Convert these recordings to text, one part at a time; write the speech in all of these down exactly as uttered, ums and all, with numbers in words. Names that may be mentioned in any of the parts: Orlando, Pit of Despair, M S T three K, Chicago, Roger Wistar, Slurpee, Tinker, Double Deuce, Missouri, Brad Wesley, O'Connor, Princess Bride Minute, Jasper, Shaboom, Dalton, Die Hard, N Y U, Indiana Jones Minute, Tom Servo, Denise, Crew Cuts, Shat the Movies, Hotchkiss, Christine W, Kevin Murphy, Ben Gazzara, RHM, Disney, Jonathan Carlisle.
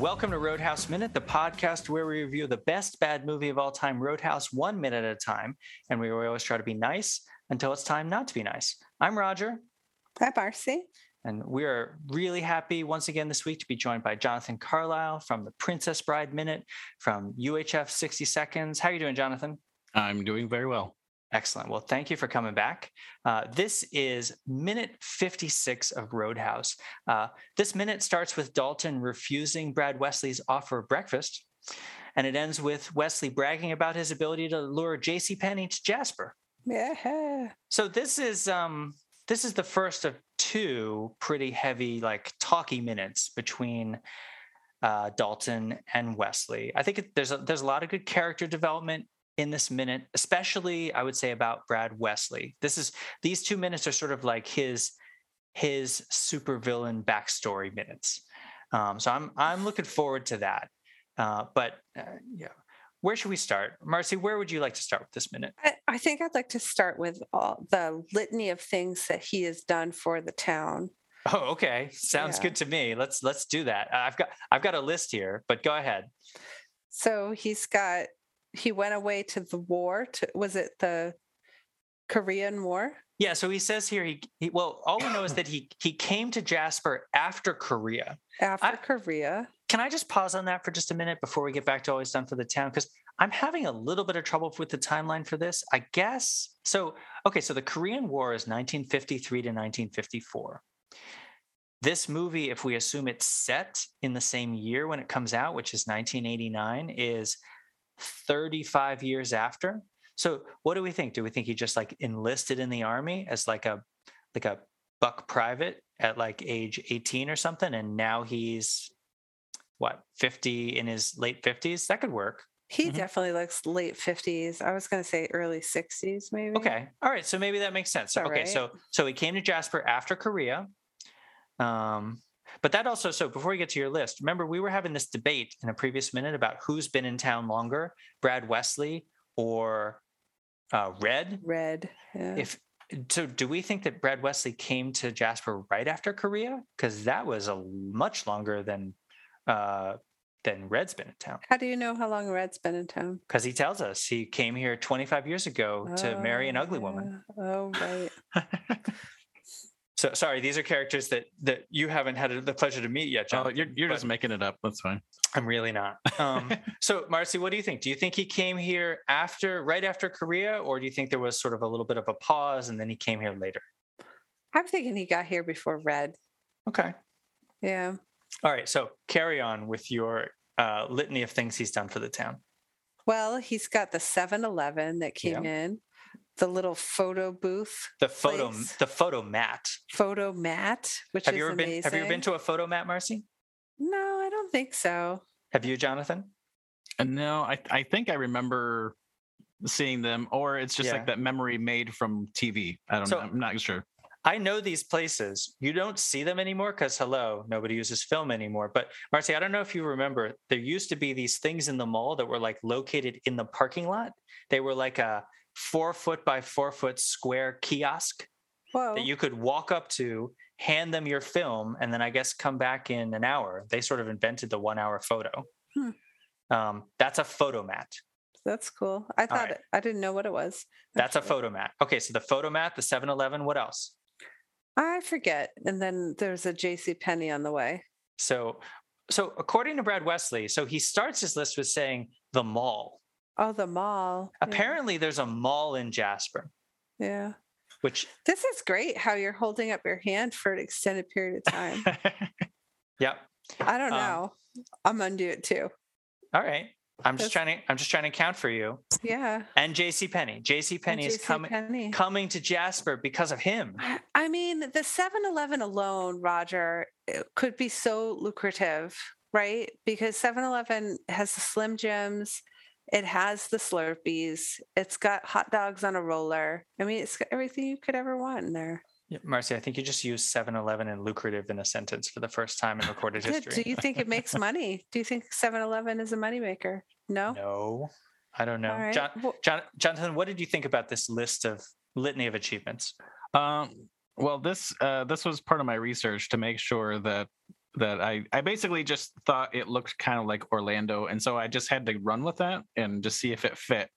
Welcome to Roadhouse Minute, the podcast where we review the best bad movie of all time, Roadhouse, one minute at a time. And we always try to be nice until it's time not to be nice. I'm Roger. I'm Marcie. And we are really happy once again this week to be joined by Jonathan Carlisle from the Princess Bride Minute, from U H F sixty seconds. How are you doing, Jonathan? I'm doing very well. Excellent. Well, thank you for coming back. Uh, this is minute fifty-six of Roadhouse. Uh, this minute starts with Dalton refusing Brad Wesley's offer of breakfast, and it ends with Wesley bragging about his ability to lure J C. Penney to Jasper. Yeah. So this is um, this is the first of two pretty heavy, like, talky minutes between uh, Dalton and Wesley. I think it, there's a, there's a lot of good character development in this minute, especially I would say about Brad Wesley. This is these two minutes are sort of like his his supervillain backstory minutes. Um, so I'm I'm looking forward to that. Uh, but uh, yeah, where should we start, Marcie? Where would you like to start with this minute? I, I think I'd like to start with all the litany of things that he has done for the town. Oh, okay, sounds yeah. good to me. Let's let's do that. Uh, I've got I've got a list here, but go ahead. So he's got. He went away to the war. To, was it the Korean War? Yeah. So he says here, he, he well, all we know is that he he came to Jasper after Korea. After I, Korea. Can I just pause on that for just a minute before we get back to Always Done for the Town? Because I'm having a little bit of trouble with the timeline for this, I guess. So, okay. So the Korean War is nineteen fifty-three to nineteen fifty-four. This movie, if we assume it's set in the same year when it comes out, which is nineteen eighty-nine, is thirty-five years after. So what do we think? Do we think he just like enlisted in the army as like a like a buck private at like age eighteen or something, and now he's what, fifty, in his late fifties? That could work. He mm-hmm. definitely looks late fifties. I was going to say early sixties maybe. Okay. All right, so maybe that makes sense. Okay, right? so so he came to Jasper after Korea. Um But that also, so before we get to your list, remember we were having this debate in a previous minute about who's been in town longer, Brad Wesley or uh, Red? Red, yeah. If, so do we think that Brad Wesley came to Jasper right after Korea? Because that was a much longer than uh, than Red's been in town. How do you know how long Red's been in town? Because he tells us he came here twenty-five years ago oh, to marry an ugly yeah. woman. Oh, right. So sorry, these are characters that, that you haven't had the pleasure to meet yet, John. Oh, you're you're just making it up. That's fine. I'm really not. Um, so Marcie, what do you think? Do you think he came here after, right after Korea, or do you think there was sort of a little bit of a pause and then he came here later? I'm thinking he got here before Red. Okay. Yeah. All right. So carry on with your uh, litany of things he's done for the town. Well, he's got the seven eleven that came yeah. in. The little photo booth. The photo, place. the Fotomat. Fotomat, which have you is ever been, amazing. Have you ever been to a Fotomat, Marcie? No, I don't think so. Have you, Jonathan? Uh, no, I I think I remember seeing them, or it's just yeah. like that memory made from T V. I don't so, know. I'm not sure. I know these places. You don't see them anymore because, hello, nobody uses film anymore. But Marcie, I don't know if you remember, there used to be these things in the mall that were like located in the parking lot. They were like a four foot by four foot square kiosk Whoa. That you could walk up to, hand them your film, and then I guess come back in an hour. They sort of invented the one hour photo. Hmm. Um, that's a Fotomat. That's cool. I thought right. it, I didn't know what it was. That's, that's a Fotomat. Okay, so the Fotomat, the seven eleven, what else? I forget. And then there's a J C. Penney on the way. So, so according to Brad Wesley, so he starts his list with saying the mall. Oh, the mall. Apparently yeah. there's a mall in Jasper. Yeah. Which this is great how you're holding up your hand for an extended period of time. Yep. I don't know. Um, I'm gonna do it too. All right. I'm That's... just trying to I'm just trying to count for you. Yeah. And J C. Penney. J C. Penney is coming coming to Jasper because of him. I mean, the seven eleven alone, Roger, it could be so lucrative, right? Because seven eleven has the Slim Jims. It has the Slurpees. It's got hot dogs on a roller. I mean, it's got everything you could ever want in there. Yeah, Marcie, I think you just used seven eleven and lucrative in a sentence for the first time in recorded history. Do you think it makes money? Do you think seven eleven is a moneymaker? No? No, I don't know. Right. John, John, Jonathan, what did you think about this list of litany of achievements? Um, well, this uh, this was part of my research to make sure that that I, I basically just thought it looked kind of like Orlando. And so I just had to run with that and just see if it fit.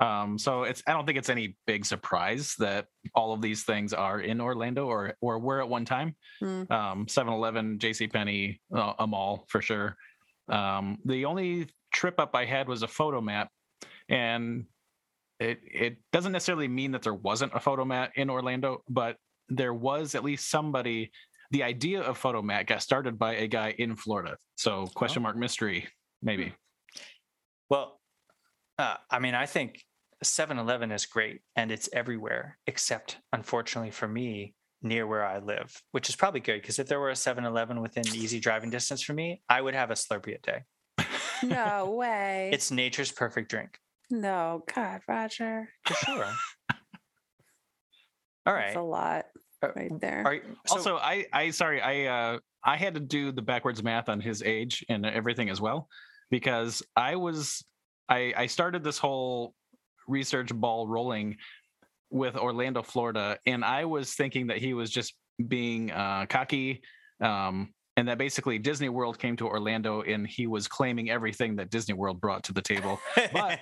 Um, so it's, I don't think it's any big surprise that all of these things are in Orlando or, or were at one time. Mm. Um, seven eleven, J C Penney, uh, a mall for sure. Um, the only trip up I had was a Fotomat, and it, it doesn't necessarily mean that there wasn't a Fotomat in Orlando, but there was at least somebody. The idea of Fotomat got started by a guy in Florida. So question mark mystery, maybe. Well, uh, I mean, I think seven eleven is great, and it's everywhere, except, unfortunately for me, near where I live, which is probably good, because if there were a seven eleven within easy driving distance for me, I would have a Slurpee a day. No way. It's nature's perfect drink. No, God, Roger. For sure. All right. That's a lot. Right there. Are you, so, also, I, I, sorry, I, uh, I had to do the backwards math on his age and everything as well, because I was, I, I started this whole research ball rolling with Orlando, Florida, and I was thinking that he was just being uh, cocky, um, and that basically Disney World came to Orlando, and he was claiming everything that Disney World brought to the table. But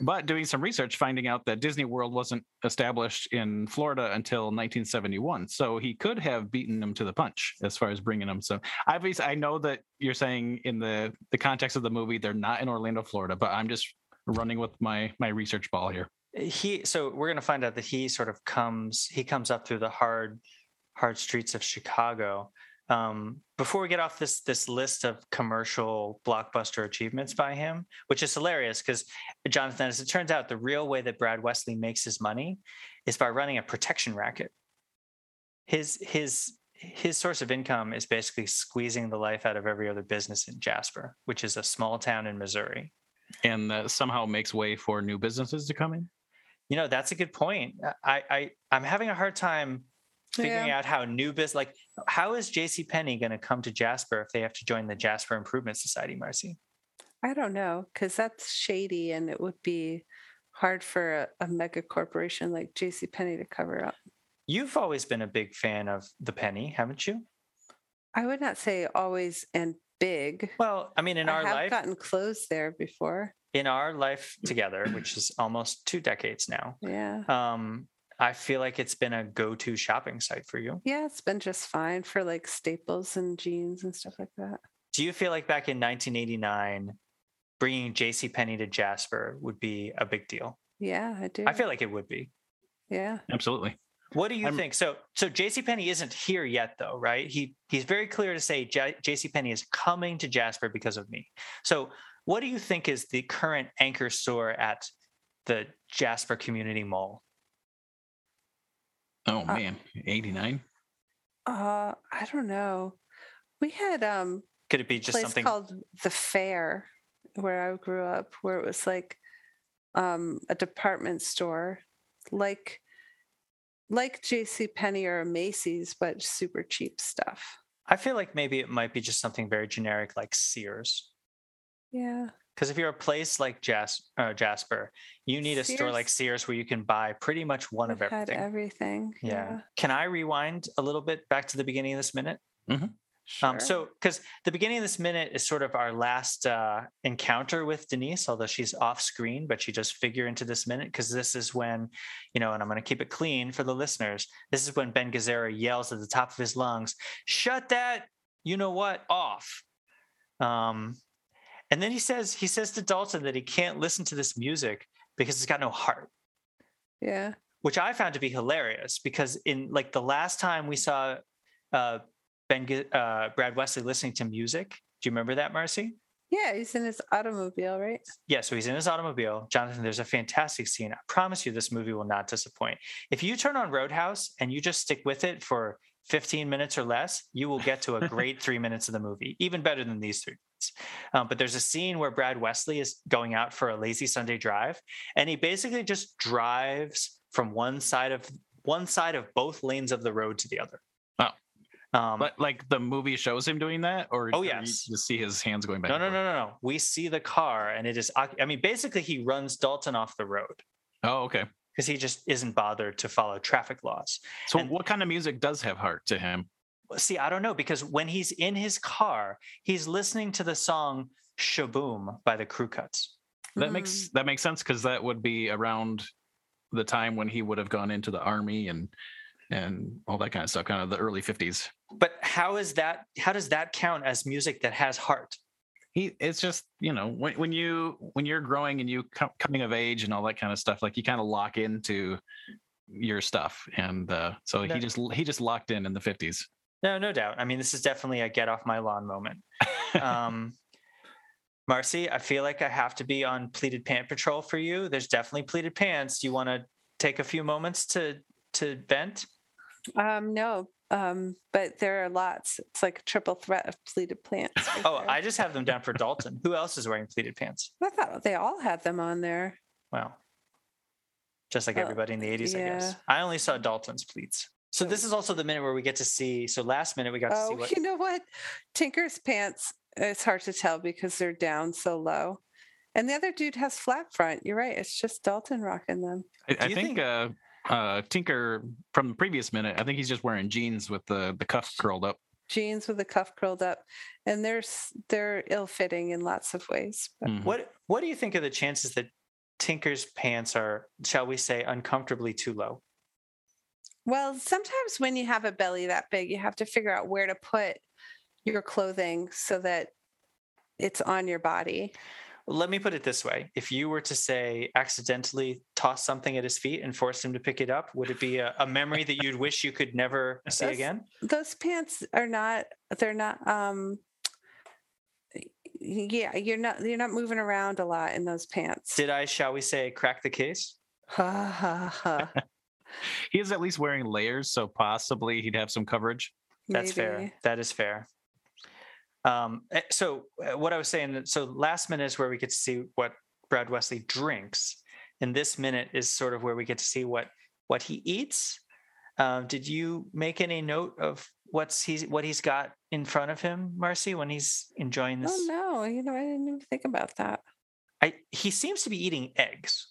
But doing some research, finding out that Disney World wasn't established in Florida until nineteen seventy-one. So he could have beaten them to the punch as far as bringing them. So obviously, I know that you're saying in the, the context of the movie, they're not in Orlando, Florida, but I'm just running with my, my research ball here. He, so we're going to find out that he sort of comes, he comes up through the hard, hard streets of Chicago. Um, before we get off this this list of commercial blockbuster achievements by him, which is hilarious because, Jonathan, as it turns out, the real way that Brad Wesley makes his money is by running a protection racket. His his his source of income is basically squeezing the life out of every other business in Jasper, which is a small town in Missouri. And that somehow makes way for new businesses to come in? You know, that's a good point. I, I, I'm having a hard time figuring yeah. out how new business, like how is J C Penney going to come to Jasper if they have to join the Jasper Improvement Society, Marcie? I don't know, because that's shady, and it would be hard for a, a mega corporation like J C Penney to cover up. You've always been a big fan of the Penny, haven't you? I would not say always and big. Well, I mean, in our life, I have gotten clothes there before. In our life together, which is almost two decades now. Yeah. Um. I feel like it's been a go-to shopping site for you. Yeah, it's been just fine for like staples and jeans and stuff like that. Do you feel like back in nineteen eighty-nine, bringing J C Penney to Jasper would be a big deal? Yeah, I do. I feel like it would be. Yeah. Absolutely. What do you I'm... think? So so J C Penney isn't here yet, though, right? He He's very clear to say J C Penney is coming to Jasper because of me. So what do you think is the current anchor store at the Jasper Community Mall? Oh man, eighty-nine. Uh, uh, I don't know. We had um. Could it be just something called the Fair, where I grew up, where it was like, um, a department store, like, like J C Penney or Macy's, but super cheap stuff. I feel like maybe it might be just something very generic, like Sears. Yeah. Because if you're a place like Jas- uh, Jasper, you need a Sears. store like Sears where you can buy pretty much one We've of everything. Had everything. Yeah. yeah. Can I rewind a little bit back to the beginning of this minute? Mm-hmm. Sure. Um, so, because the beginning of this minute is sort of our last uh, encounter with Denise, although she's off screen, but she does figure into this minute, because this is when, you know, and I'm going to keep it clean for the listeners. This is when Ben Gazzara yells at the top of his lungs, "Shut that, you know what, off." Um. And then he says he says to Dalton that he can't listen to this music because it's got no heart. Yeah. Which I found to be hilarious, because in like the last time we saw uh, Ben uh, Brad Wesley listening to music, do you remember that, Marcie? Yeah, he's in his automobile, right? Yeah, so he's in his automobile. Jonathan, there's a fantastic scene. I promise you this movie will not disappoint. If you turn on Roadhouse and you just stick with it for fifteen minutes or less, you will get to a great three minutes of the movie, even better than these three. Um, but there's a scene where Brad Wesley is going out for a lazy Sunday drive, and he basically just drives from one side of one side of both lanes of the road to the other. Oh, um, but like the movie shows him doing that, or oh yes, you see his hands going back. No, no, no, no, no. We see the car, and it is. I mean, basically, he runs Dalton off the road. Oh, okay. Because he just isn't bothered to follow traffic laws. So, and what kind of music does have heart to him? See, I don't know, because when he's in his car, he's listening to the song Shaboom by the Crew Cuts. That mm. makes that makes sense, because that would be around the time when he would have gone into the army and and all that kind of stuff, kind of the early fifties. But how is that? How does that count as music that has heart? He, it's just, you know, when, when you when you're growing and you come, coming of age and all that kind of stuff, like you kind of lock into your stuff, and uh, so no. he just he just locked in in the fifties. No, no doubt. I mean, this is definitely a get off my lawn moment. Um, Marcie, I feel like I have to be on pleated pant patrol for you. There's definitely pleated pants. Do you want to take a few moments to to vent? Um, no, um, but there are lots. It's like a triple threat of pleated pants. Right oh, there. I just have them down for Dalton. Who else is wearing pleated pants? I thought they all had them on there. Wow. Just like well, everybody in the eighties, yeah. I guess. I only saw Dalton's pleats. So this is also the minute where we get to see. So last minute we got oh, to see. What, you know what? Tinker's pants. It's hard to tell because they're down so low, and the other dude has flat front. You're right. It's just Dalton rocking them. I, I think, think uh, uh, Tinker from the previous minute. I think he's just wearing jeans with the the cuff curled up. Jeans with the cuff curled up, and they're they're ill fitting in lots of ways. Mm-hmm. What What do you think are the chances that Tinker's pants are, shall we say, uncomfortably too low? Well, sometimes when you have a belly that big, you have to figure out where to put your clothing so that it's on your body. Let me put it this way. If you were to, say, accidentally toss something at his feet and force him to pick it up, would it be a, a memory that you'd wish you could never see those, again? Those pants are not, they're not, um, yeah, you're not, you're not moving around a lot in those pants. Did I, shall we say, crack the case? Ha, ha, ha. He is at least wearing layers, so possibly he'd have some coverage. That's Maybe. fair. That is fair. Um, so what I was saying, so last minute is where we get to see what Brad Wesley drinks, and this minute is sort of where we get to see what what he eats. Uh, did you make any note of what's he's what he's got in front of him, Marcie, when he's enjoying this? Oh no, you know, I didn't even think about that. I he seems to be eating eggs,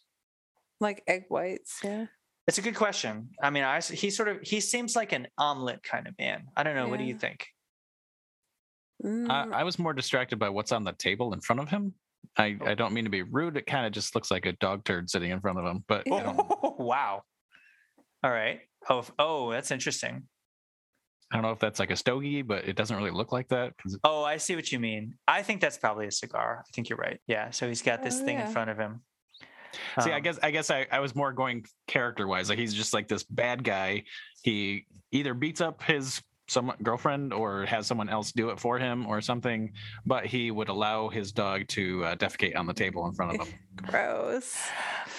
like egg whites, yeah. It's a good question. I mean, I, he sort of, he seems like an omelet kind of man. I don't know. Yeah. What do you think? Mm. I, I was more distracted by what's on the table in front of him. I, oh. I don't mean to be rude. It kind of just looks like a dog turd sitting in front of him, but yeah. oh, wow. All right. Oh, oh, that's interesting. I don't know if that's like a stogie, but it doesn't really look like that. Oh, I see what you mean. I think that's probably a cigar. I think you're right. Yeah. So he's got this oh, thing yeah. in front of him. See, I guess I guess I, I was more going character-wise. Like he's just like this bad guy. He either beats up his some girlfriend or has someone else do it for him or something. But he would allow his dog to uh, defecate on the table in front of him. Gross.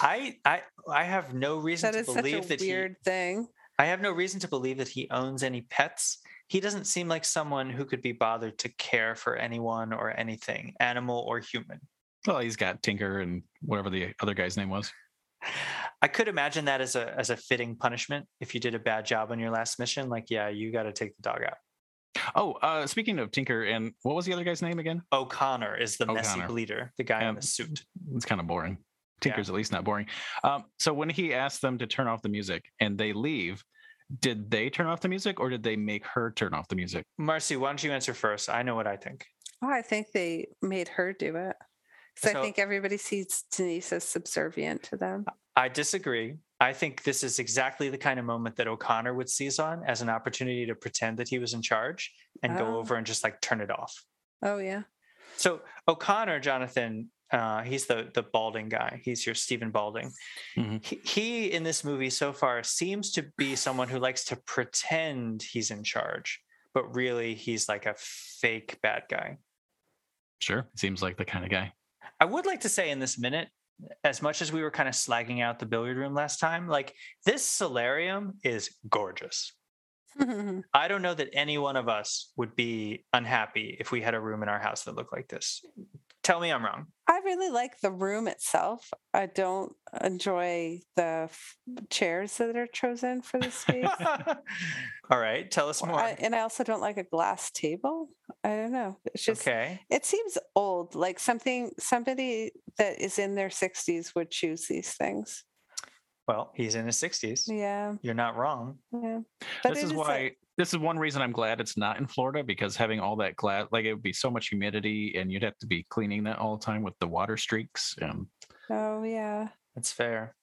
I I I have no reason that to believe such a that weird he, thing. I have no reason to believe that he owns any pets. He doesn't seem like someone who could be bothered to care for anyone or anything, animal or human. Well, he's got Tinker and whatever the other guy's name was. I could imagine that as a as a fitting punishment if you did a bad job on your last mission. Like, yeah, you got to take the dog out. Oh, uh, speaking of Tinker, and what was the other guy's name again? O'Connor is the messy bleeder, the guy um, in the suit. It's kind of boring. Tinker's yeah. at least not boring. Um, so when he asked them to turn off the music and they leave, did they turn off the music or did they make her turn off the music? Marcie, why don't you answer first? I know what I think. Oh, I think they made her do it. So, so I think everybody sees Denise as subservient to them. I disagree. I think this is exactly the kind of moment that O'Connor would seize on as an opportunity to pretend that he was in charge and oh. go over and just like turn it off. Oh, yeah. So O'Connor, Jonathan, uh, he's the, the balding guy. He's your Stephen Balding. Mm-hmm. He, he in this movie so far seems to be someone who likes to pretend he's in charge, but really he's like a fake bad guy. Sure. Seems like the kind of guy. I would like to say in this minute, as much as we were kind of slagging out the billiard room last time, like this solarium is gorgeous. I don't know that any one of us would be unhappy if we had a room in our house that looked like this. Tell me I'm wrong. I really like the room itself. I don't enjoy the f- chairs that are chosen for the space. All right, tell us more. I, and I also don't like a glass table. I don't know. It's just, okay. It seems old, like something somebody that is in their sixties would choose these things. Well, he's in his sixties. Yeah. You're not wrong. Yeah. But this is why like, this is one reason I'm glad it's not in Florida, because having all that glass, like it would be so much humidity and you'd have to be cleaning that all the time with the water streaks. And oh, yeah. That's fair.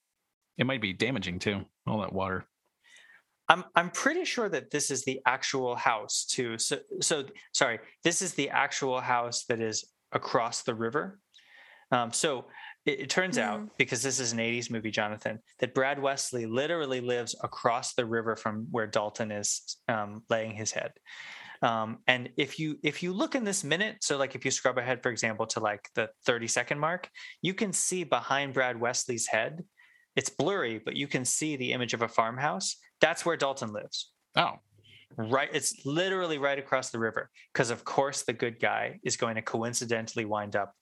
It might be damaging too, all that water. I'm I'm pretty sure that this is the actual house too. So, so sorry, this is the actual house that is across the river. Um, so it, it turns mm. out, because this is an eighties movie, Jonathan, that Brad Wesley literally lives across the river from where Dalton is um, laying his head. Um, and if you if you look in this minute, so like if you scrub ahead, for example, to like the thirty second mark, you can see behind Brad Wesley's head. It's blurry, but you can see the image of a farmhouse. That's where Dalton lives. Oh, right. It's literally right across the river, because of course the good guy is going to coincidentally wind up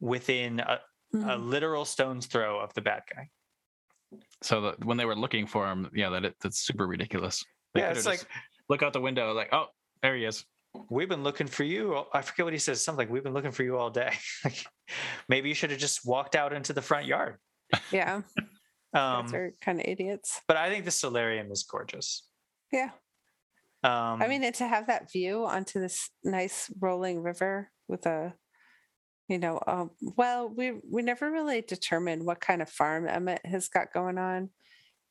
within a, mm-hmm. a literal stone's throw of the bad guy. So the, when they were looking for him, yeah, that it, that's super ridiculous. They yeah, it's like look out the window, like, oh, there he is. We've been looking for you. I forget what he says. Something like, we've been looking for you all day. Like, maybe you should have just walked out into the front yard. Yeah. Um, Those are kind of idiots. But I think the solarium is gorgeous. Yeah. Um, I mean, and to have that view onto this nice rolling river with a, you know, um, well, we we never really determined what kind of farm Emmett has got going on.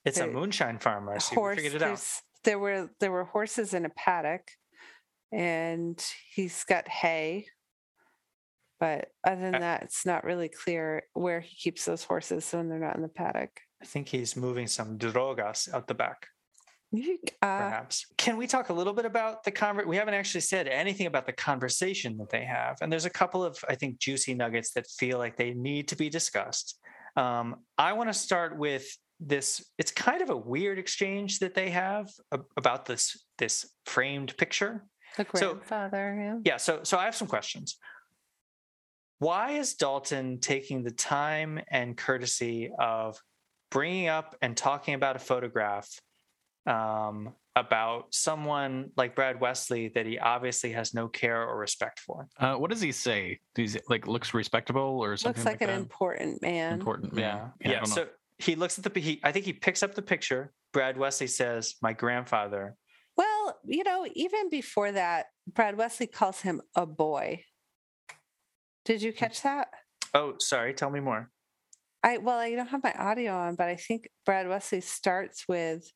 It's there, a moonshine farm, I see. We figured it out. There were, there were horses in a paddock, and he's got hay. But other than that, it's not really clear where he keeps those horses when they're not in the paddock. I think he's moving some drogas out the back, uh, perhaps. Can we talk a little bit about the conver- We haven't actually said anything about the conversation that they have. And there's a couple of, I think, juicy nuggets that feel like they need to be discussed. Um, I want to start with this. It's kind of a weird exchange that they have about this, this framed picture. The grandfather, so, yeah. Yeah, so, so I have some questions. Why is Dalton taking the time and courtesy of bringing up and talking about a photograph um, about someone like Brad Wesley that he obviously has no care or respect for? Uh, what does he say? He's like looks respectable or something? Looks like, like an that? important man. Important man. Yeah. yeah, yeah so he looks at the. He, I think he picks up the picture. Brad Wesley says, "My grandfather." Well, you know, even before that, Brad Wesley calls him a boy. Did you catch that? Oh, sorry. Tell me more. I well, I don't have my audio on, but I think Brad Wesley starts with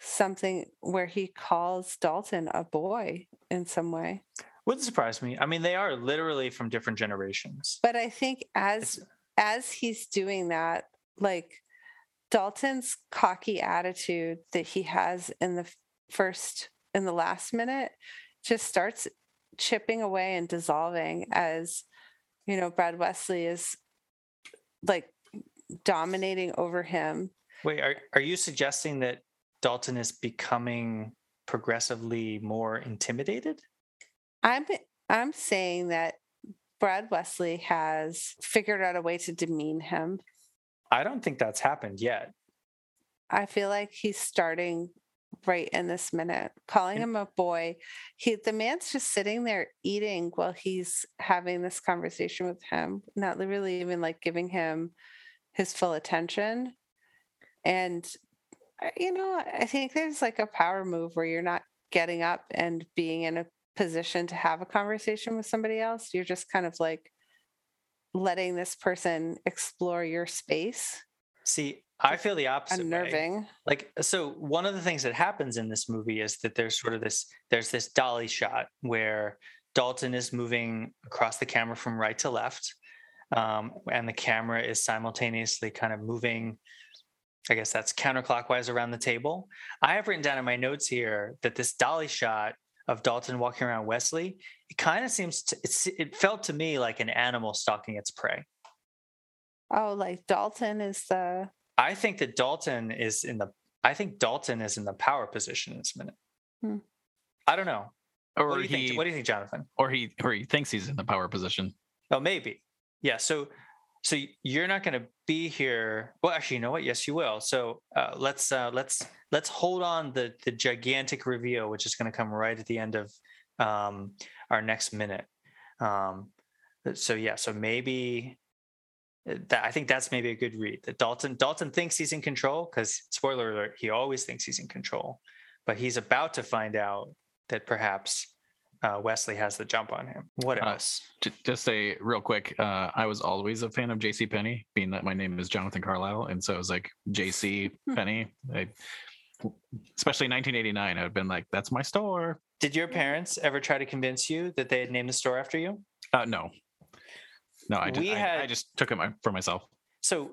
something where he calls Dalton a boy in some way. Wouldn't surprise me. I mean, they are literally from different generations. But I think as it's... as he's doing that, like Dalton's cocky attitude that he has in the first in the last minute just starts chipping away and dissolving as, you know, Brad Wesley is like dominating over him. Wait, are are you suggesting that Dalton is becoming progressively more intimidated? I'm I'm saying that Brad Wesley has figured out a way to demean him. I don't think that's happened yet. I feel like he's starting right in this minute, calling him a boy. He, the man's just sitting there eating while he's having this conversation with him, not really even like giving him his full attention. And, you know, I think there's like a power move where you're not getting up and being in a position to have a conversation with somebody else. You're just kind of like letting this person explore your space. See, I feel the opposite. Unnerving. Way. Like, so one of the things that happens in this movie is that there's sort of this, there's this dolly shot where Dalton is moving across the camera from right to left. Um, and the camera is simultaneously kind of moving, I guess that's counterclockwise around the table. I have written down in my notes here that this dolly shot of Dalton walking around Wesley, it kind of seems to, it's, it felt to me like an animal stalking its prey. Oh, like Dalton is the... I think that Dalton is in the. I think Dalton is in the power position in this minute. Hmm. I don't know. Or what do you he, think? What do you think, Jonathan? Or he, or he thinks he's in the power position. Oh, maybe. Yeah. So, so you're not going to be here. Well, actually, you know what? Yes, you will. So uh, let's uh, let's let's hold on the the gigantic reveal, which is going to come right at the end of um, our next minute. Um, so yeah. So maybe. That, I think that's maybe a good read that Dalton Dalton thinks he's in control, because spoiler alert, he always thinks he's in control. but he's about to find out that perhaps uh, Wesley has the jump on him. What else? Uh, just say real quick, uh, I was always a fan of J C. Penney, being that my name is Jonathan Carlisle, and so it was like J C. Penney. I, especially nineteen eighty-nine, I would have been like, that's my store. Did your parents ever try to convince you that they had named the store after you? Uh, no. No, I, did, I, had, I just took it my, for myself. So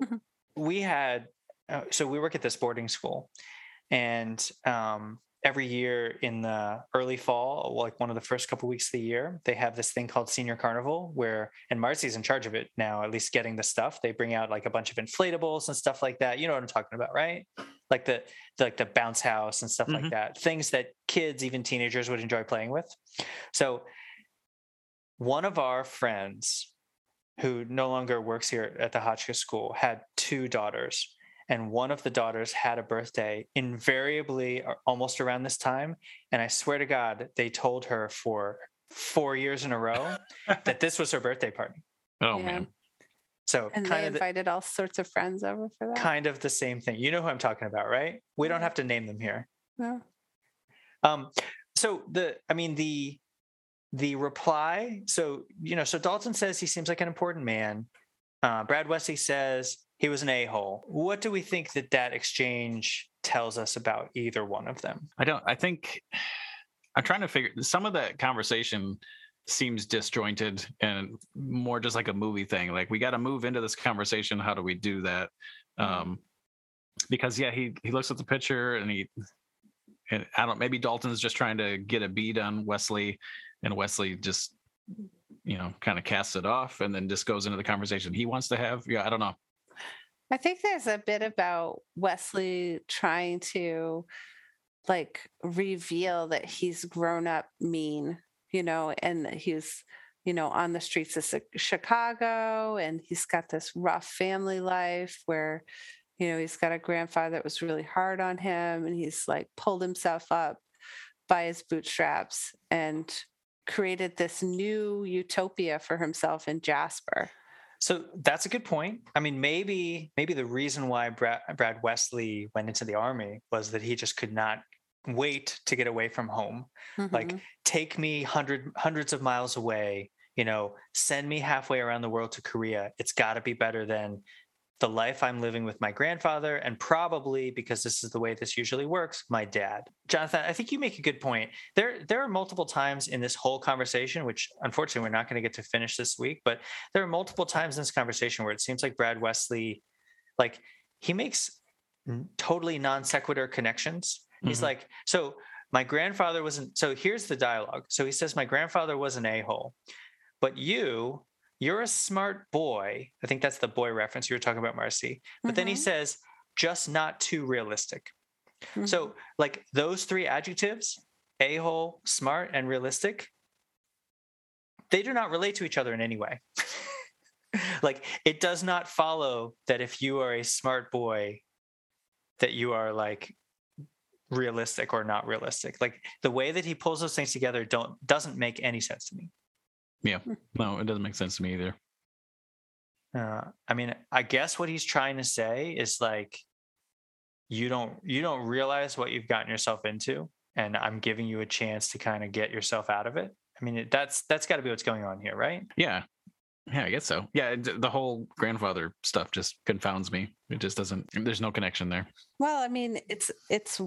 we had, uh, so we work at this boarding school, and um, every year in the early fall, like one of the first couple weeks of the year, they have this thing called Senior Carnival where, and Marcie's in charge of it now, at least getting the stuff. They bring out like a bunch of inflatables and stuff like that. You know what I'm talking about, right? Like the, the like the bounce house and stuff mm-hmm. like that. Things that kids, even teenagers, would enjoy playing with. So one of our friends, who no longer works here at the Hotchkiss school, had two daughters, and one of the daughters had a birthday invariably almost around this time. And I swear to God, they told her for four years in a row that this was her birthday party. Oh yeah. Man. So and kind they of the, invited all sorts of friends over for that. Kind of the same thing. You know who I'm talking about, right? We don't have to name them here. No. Um, so the, I mean, the, The reply, so, you know, so Dalton says he seems like an important man. Uh, Brad Wesley says he was an a-hole. What do we think that that exchange tells us about either one of them? I don't, I think, I'm trying to figure, some of that conversation seems disjointed and more just like a movie thing. Like, we got to move into this conversation. How do we do that? Mm-hmm. Um, because, yeah, he, he looks at the picture and he, and I don't, maybe Dalton's just trying to get a bead on Wesley. And Wesley just, you know, kind of casts it off and then just goes into the conversation he wants to have. Yeah, I don't know. I think there's a bit about Wesley trying to, like, reveal that he's grown up mean, you know, and he's, you know, on the streets of Chicago, and he's got this rough family life where, you know, he's got a grandfather that was really hard on him, and he's, like, pulled himself up by his bootstraps and created this new utopia for himself in Jasper. So that's a good point. I mean, maybe maybe the reason why Brad, Brad Wesley went into the army was that he just could not wait to get away from home. Mm-hmm. Like, take me hundred, hundreds of miles away, you know, send me halfway around the world to Korea. It's got to be better than the life I'm living with my grandfather, and probably, because this is the way this usually works, my dad. Jonathan, I think you make a good point. There, there are multiple times in this whole conversation, which unfortunately we're not going to get to finish this week, but there are multiple times in this conversation where it seems like Brad Wesley, like, he makes totally non sequitur connections. He's mm-hmm. like, so my grandfather wasn't, so here's the dialogue. So he says, my grandfather was an a-hole, but you... you're a smart boy. I think that's the boy reference you were talking about, Marcie. But mm-hmm. then he says, just not too realistic. Mm-hmm. So, like, those three adjectives, a-hole, smart, and realistic, they do not relate to each other in any way. Like, it does not follow that if you are a smart boy, that you are, like, realistic or not realistic. Like, the way that he pulls those things together don't doesn't make any sense to me. Yeah, no, it doesn't make sense to me either. Uh, I mean, I guess what he's trying to say is, like, you don't you don't realize what you've gotten yourself into, and I'm giving you a chance to kind of get yourself out of it. I mean, it, that's that's got to be what's going on here, right? Yeah, yeah, I guess so. Yeah, the whole grandfather stuff just confounds me. It just doesn't. There's no connection there. Well, I mean, it's it's.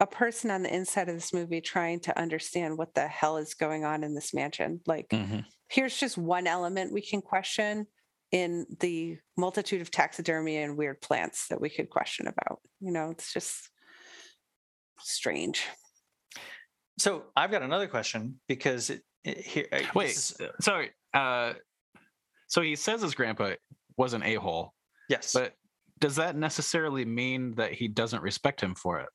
a person on the inside of this movie trying to understand what the hell is going on in this mansion. Like, mm-hmm. here's just one element we can question in the multitude of taxidermy and weird plants that we could question about. You know, it's just strange. So I've got another question because it, it, here. Wait, is... sorry. Uh, so he says his grandpa was an a-hole. Yes. But does that necessarily mean that he doesn't respect him for it?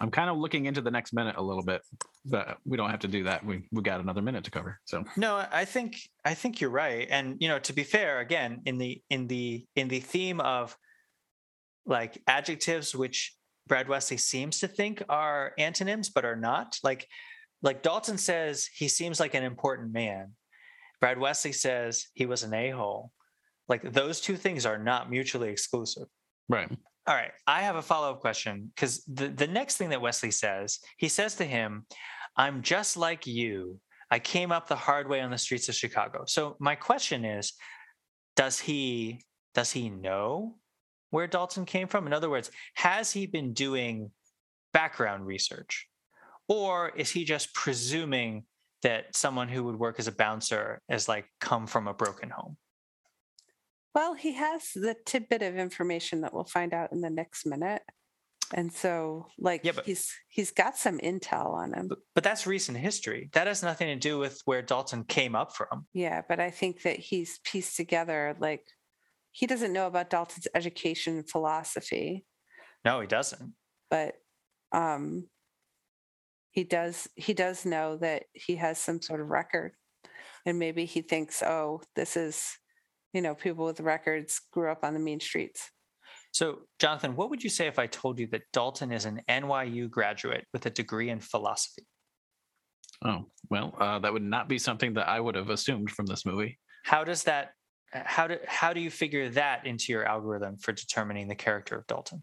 I'm kind of looking into the next minute a little bit, but we don't have to do that. We we got another minute to cover. So no, I think I think you're right. And, you know, to be fair, again, in the in the in the theme of, like, adjectives, which Brad Wesley seems to think are antonyms but are not. Like like Dalton says he seems like an important man. Brad Wesley says he was an a-hole. Like, those two things are not mutually exclusive. Right. All right. I have a follow-up question, because the, the next thing that Wesley says, he says to him, I'm just like you. I came up the hard way on the streets of Chicago. So my question is, does he does he know where Dalton came from? In other words, has he been doing background research? Or is he just presuming that someone who would work as a bouncer has like come from a broken home? Well, he has the tidbit of information that we'll find out in the next minute. And so like yeah, but, he's he's got some intel on him. But, but that's recent history. That has nothing to do with where Dalton came up from. Yeah, but I think that he's pieced together, like he doesn't know about Dalton's education philosophy. No, he doesn't. But um he does he does know that he has some sort of record. And maybe he thinks, oh, this is, you know, people with records grew up on the mean streets. So, Jonathan, what would you say if I told you that Dalton is an N Y U graduate with a degree in philosophy? Oh, well, uh, that would not be something that I would have assumed from this movie. How does that, how do, how do you figure that into your algorithm for determining the character of Dalton?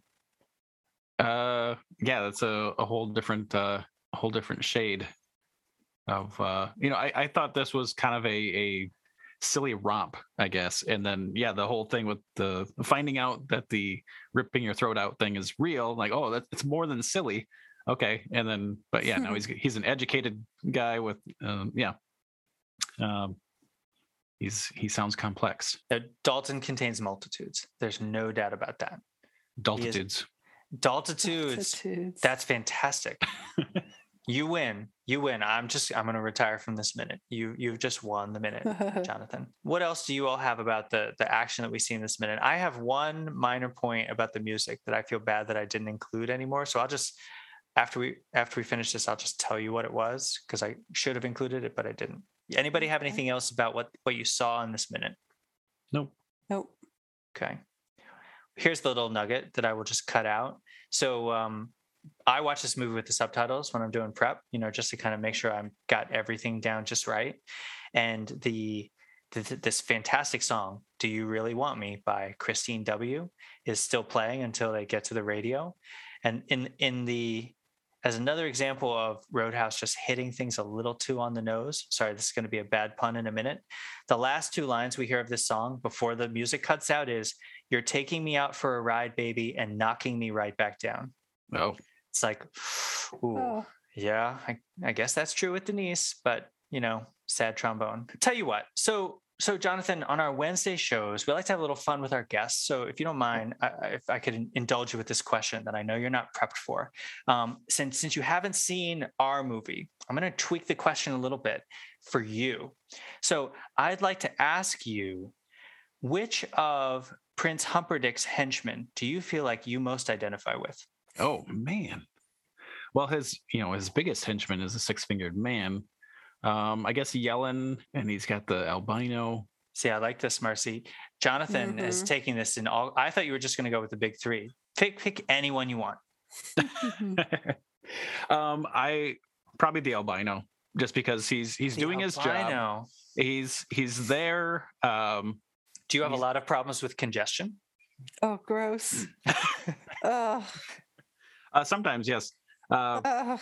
Uh, yeah, that's a, a whole different, uh, a whole different shade of, uh, you know, I, I thought this was kind of a, a, silly romp, I guess. And then, yeah, the whole thing with the finding out that the ripping your throat out thing is real. Like, oh, that's it's more than silly. Okay. And then, but yeah, no, he's, he's an educated guy with, um, yeah. Um, he's, he sounds complex. Now, Dalton contains multitudes. There's no doubt about that. Daltitudes. Daltitudes. Daltitudes. That's fantastic. You win. You win. I'm just, I'm going to retire from this minute. You, you've just won the minute, Jonathan. What else do you all have about the, the action that we see in this minute? I have one minor point about the music that I feel bad that I didn't include anymore. So I'll just, after we, after we finish this, I'll just tell you what it was, because I should have included it, but I didn't. Anybody have anything else about what, what you saw in this minute? Nope. Nope. Okay. Here's the little nugget that I will just cut out. So, um, I watch this movie with the subtitles when I'm doing prep, you know, just to kind of make sure I've got everything down just right. And the, the this fantastic song, Do You Really Want Me by Christine W, is still playing until they get to the radio. And in in the, as another example of Roadhouse just hitting things a little too on the nose, sorry, this is going to be a bad pun in a minute. The last two lines we hear of this song before the music cuts out is, you're taking me out for a ride, baby, and knocking me right back down. Oh. It's like, ooh, oh. yeah, I, I guess that's true with Denise, but, you know, sad trombone. Tell you what, so, so Jonathan, on our Wednesday shows, we like to have a little fun with our guests. So if you don't mind, I, if I could indulge you with this question that I know you're not prepped for. Um, since, since you haven't seen our movie, I'm going to tweak the question a little bit for you. So I'd like to ask you, which of Prince Humperdinck's henchmen do you feel like you most identify with? Oh man. Well, his, you know, his biggest henchman is a six-fingered man. Um, I guess Yellen, and he's got the albino. See, I like this, Marcie. Jonathan mm-hmm. is taking this in all, I thought you were just going to go with the big three. Pick, pick anyone you want. um, I probably the albino, just because he's, he's the doing albino. His job. He's, he's there. Um, do you have a lot of problems with congestion? Oh, gross. Oh. Uh, sometimes, yes. Uh, uh,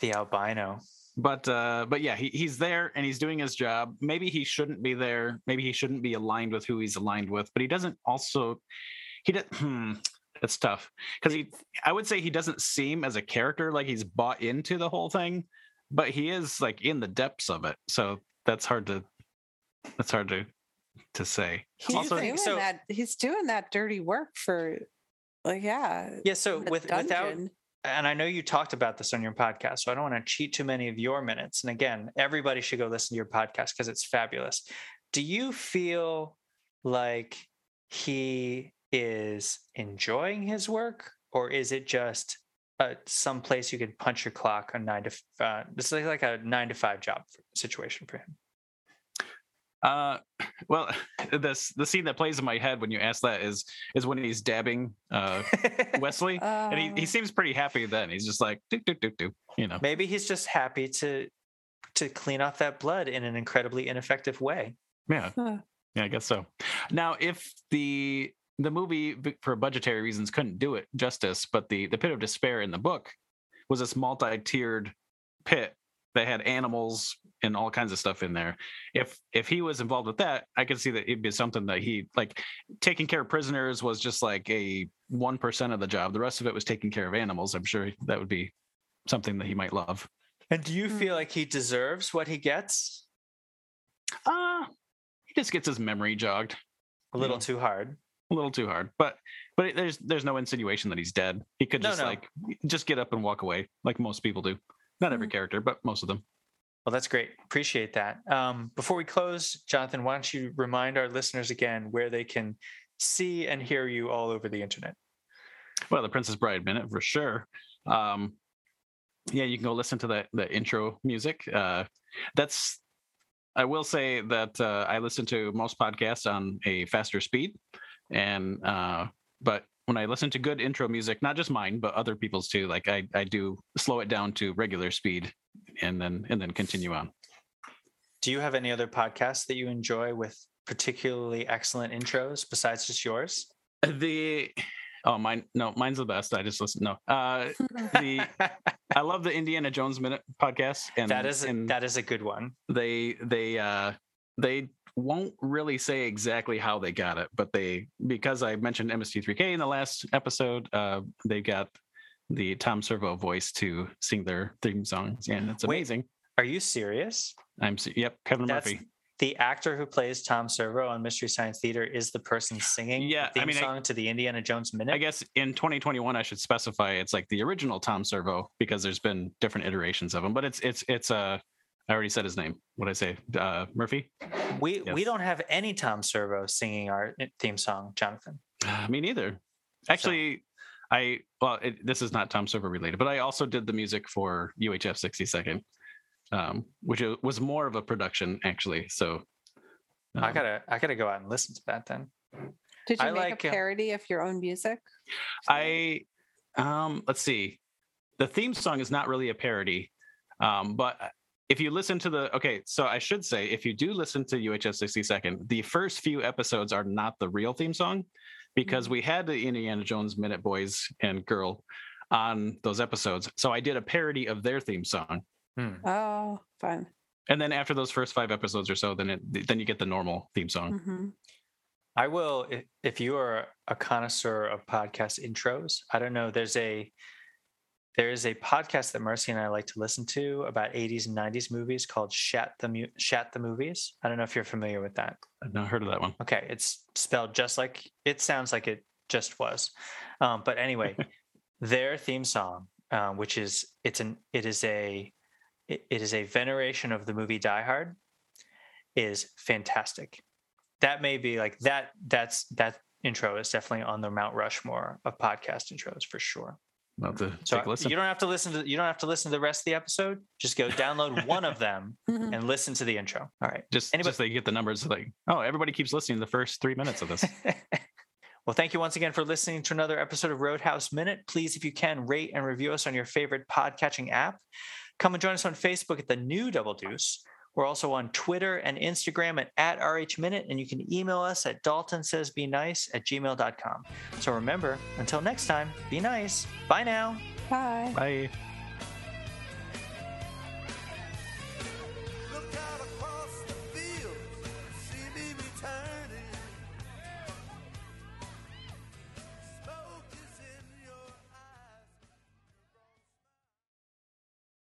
the albino. But, uh, but yeah, he, he's there and he's doing his job. Maybe he shouldn't be there. Maybe he shouldn't be aligned with who he's aligned with. But he doesn't also... he does, hmm, That's tough. Because he, I would say he doesn't seem as a character like he's bought into the whole thing. But he is like in the depths of it. So that's hard to... That's hard to... to say. He's also, doing so, that he's doing that dirty work for like yeah. Yeah, so with dungeon. without and I know you talked about this on your podcast, so I don't want to cheat too many of your minutes. And again, everybody should go listen to your podcast because it's fabulous. Do you feel like he is enjoying his work, or is it just uh, some place you could punch your clock on nine to uh, this is like a nine to five job situation for him? Uh, well, this, the scene that plays in my head when you ask that is, is when he's dabbing, uh, Wesley uh, and he, he seems pretty happy then. He's just like, do, do, do, do, you know, maybe he's just happy to, to clean off that blood in an incredibly ineffective way. Yeah. Huh. Yeah, I guess so. Now, if the, the movie, for budgetary reasons, couldn't do it justice, but the, the Pit of Despair in the book was this multi-tiered pit that had animals and all kinds of stuff in there. If if he was involved with that, I could see that it'd be something that he, like, taking care of prisoners was just like a one percent of the job. The rest of it was taking care of animals. I'm sure that would be something that he might love. And do you feel like he deserves what he gets? Uh, he just gets his memory jogged. A little yeah. too hard. A little too hard. But but there's there's no insinuation that he's dead. He could just no, no. like just get up and walk away like most people do. Not every character, but most of them. Well, that's great. Appreciate that. Um, before we close, Jonathan, why don't you remind our listeners again where they can see and hear you all over the internet? Well, the Princess Bride Minute for sure. Um, yeah, you can go listen to that the intro music. Uh, that's. I will say that uh, I listen to most podcasts on a faster speed, and uh, but. when I listen to good intro music, not just mine, but other people's too, like I, I do slow it down to regular speed and then, and then continue on. Do you have any other podcasts that you enjoy with particularly excellent intros besides just yours? The, oh, mine, no, mine's the best. I just listen. No, uh, the, I love the Indiana Jones Minute podcast. And that is, and that is a good one. They, they, uh, they, won't really say exactly how they got it, but they, because I mentioned M S T three K in the last episode, uh, they got the Tom Servo voice to sing their theme songs, and it's amazing. Wait, are you serious? I'm, yep, Kevin That's Murphy. The actor who plays Tom Servo on Mystery Science Theater is the person singing yeah, the theme I mean, song I, to the Indiana Jones Minute? I guess in twenty twenty-one, I should specify it's like the original Tom Servo, because there's been different iterations of him, but it's, it's, it's a, uh, I already said his name. What did I say? Uh, Murphy? We yes. we don't have any Tom Servo singing our theme song, Jonathan. Uh, me neither. Actually, so. I, well, it, this is not Tom Servo related, but I also did the music for U H F sixty second, um, which was more of a production, actually. So um, I gotta I gotta go out and listen to that then. Did you I make like, a parody uh, of your own music? I, um, let's see. The theme song is not really a parody, um, but... If you listen to the, okay, so I should say, if you do listen to U H F sixty second, the first few episodes are not the real theme song, because we had the Indiana Jones Minute boys and girl on those episodes. So I did a parody of their theme song. Hmm. Oh, fun. And then after those first five episodes or so, then it, then you get the normal theme song. Mm-hmm. I will, if you are a connoisseur of podcast intros, I don't know, there's a, There is a podcast that Marcie and I like to listen to about eighties and nineties movies called Shat the Shat the Movies. I don't know if you're familiar with that. I've not heard of that one. Okay, it's spelled just like it sounds like it just was. Um, but anyway, their theme song, uh, which is it's an it is a it, it is a veneration of the movie Die Hard, is fantastic. That may be like that. That's that intro is definitely on the Mount Rushmore of podcast intros for sure. I'll have to so take a listen. You don't have to listen to you don't have to listen to the rest of the episode. Just go download one of them and listen to the intro. All right. Just Anybody? just so you get the numbers like, oh, everybody keeps listening to the first three minutes of this. Well, thank you once again for listening to another episode of Roadhouse Minute. Please, if you can, rate and review us on your favorite podcatching app. Come and join us on Facebook at the new Double Deuce. We're also on Twitter and Instagram at, at R H Minute, and you can email us at dalton says be nice at gmail dot com. So remember, until next time, be nice. Bye now. Bye. Bye.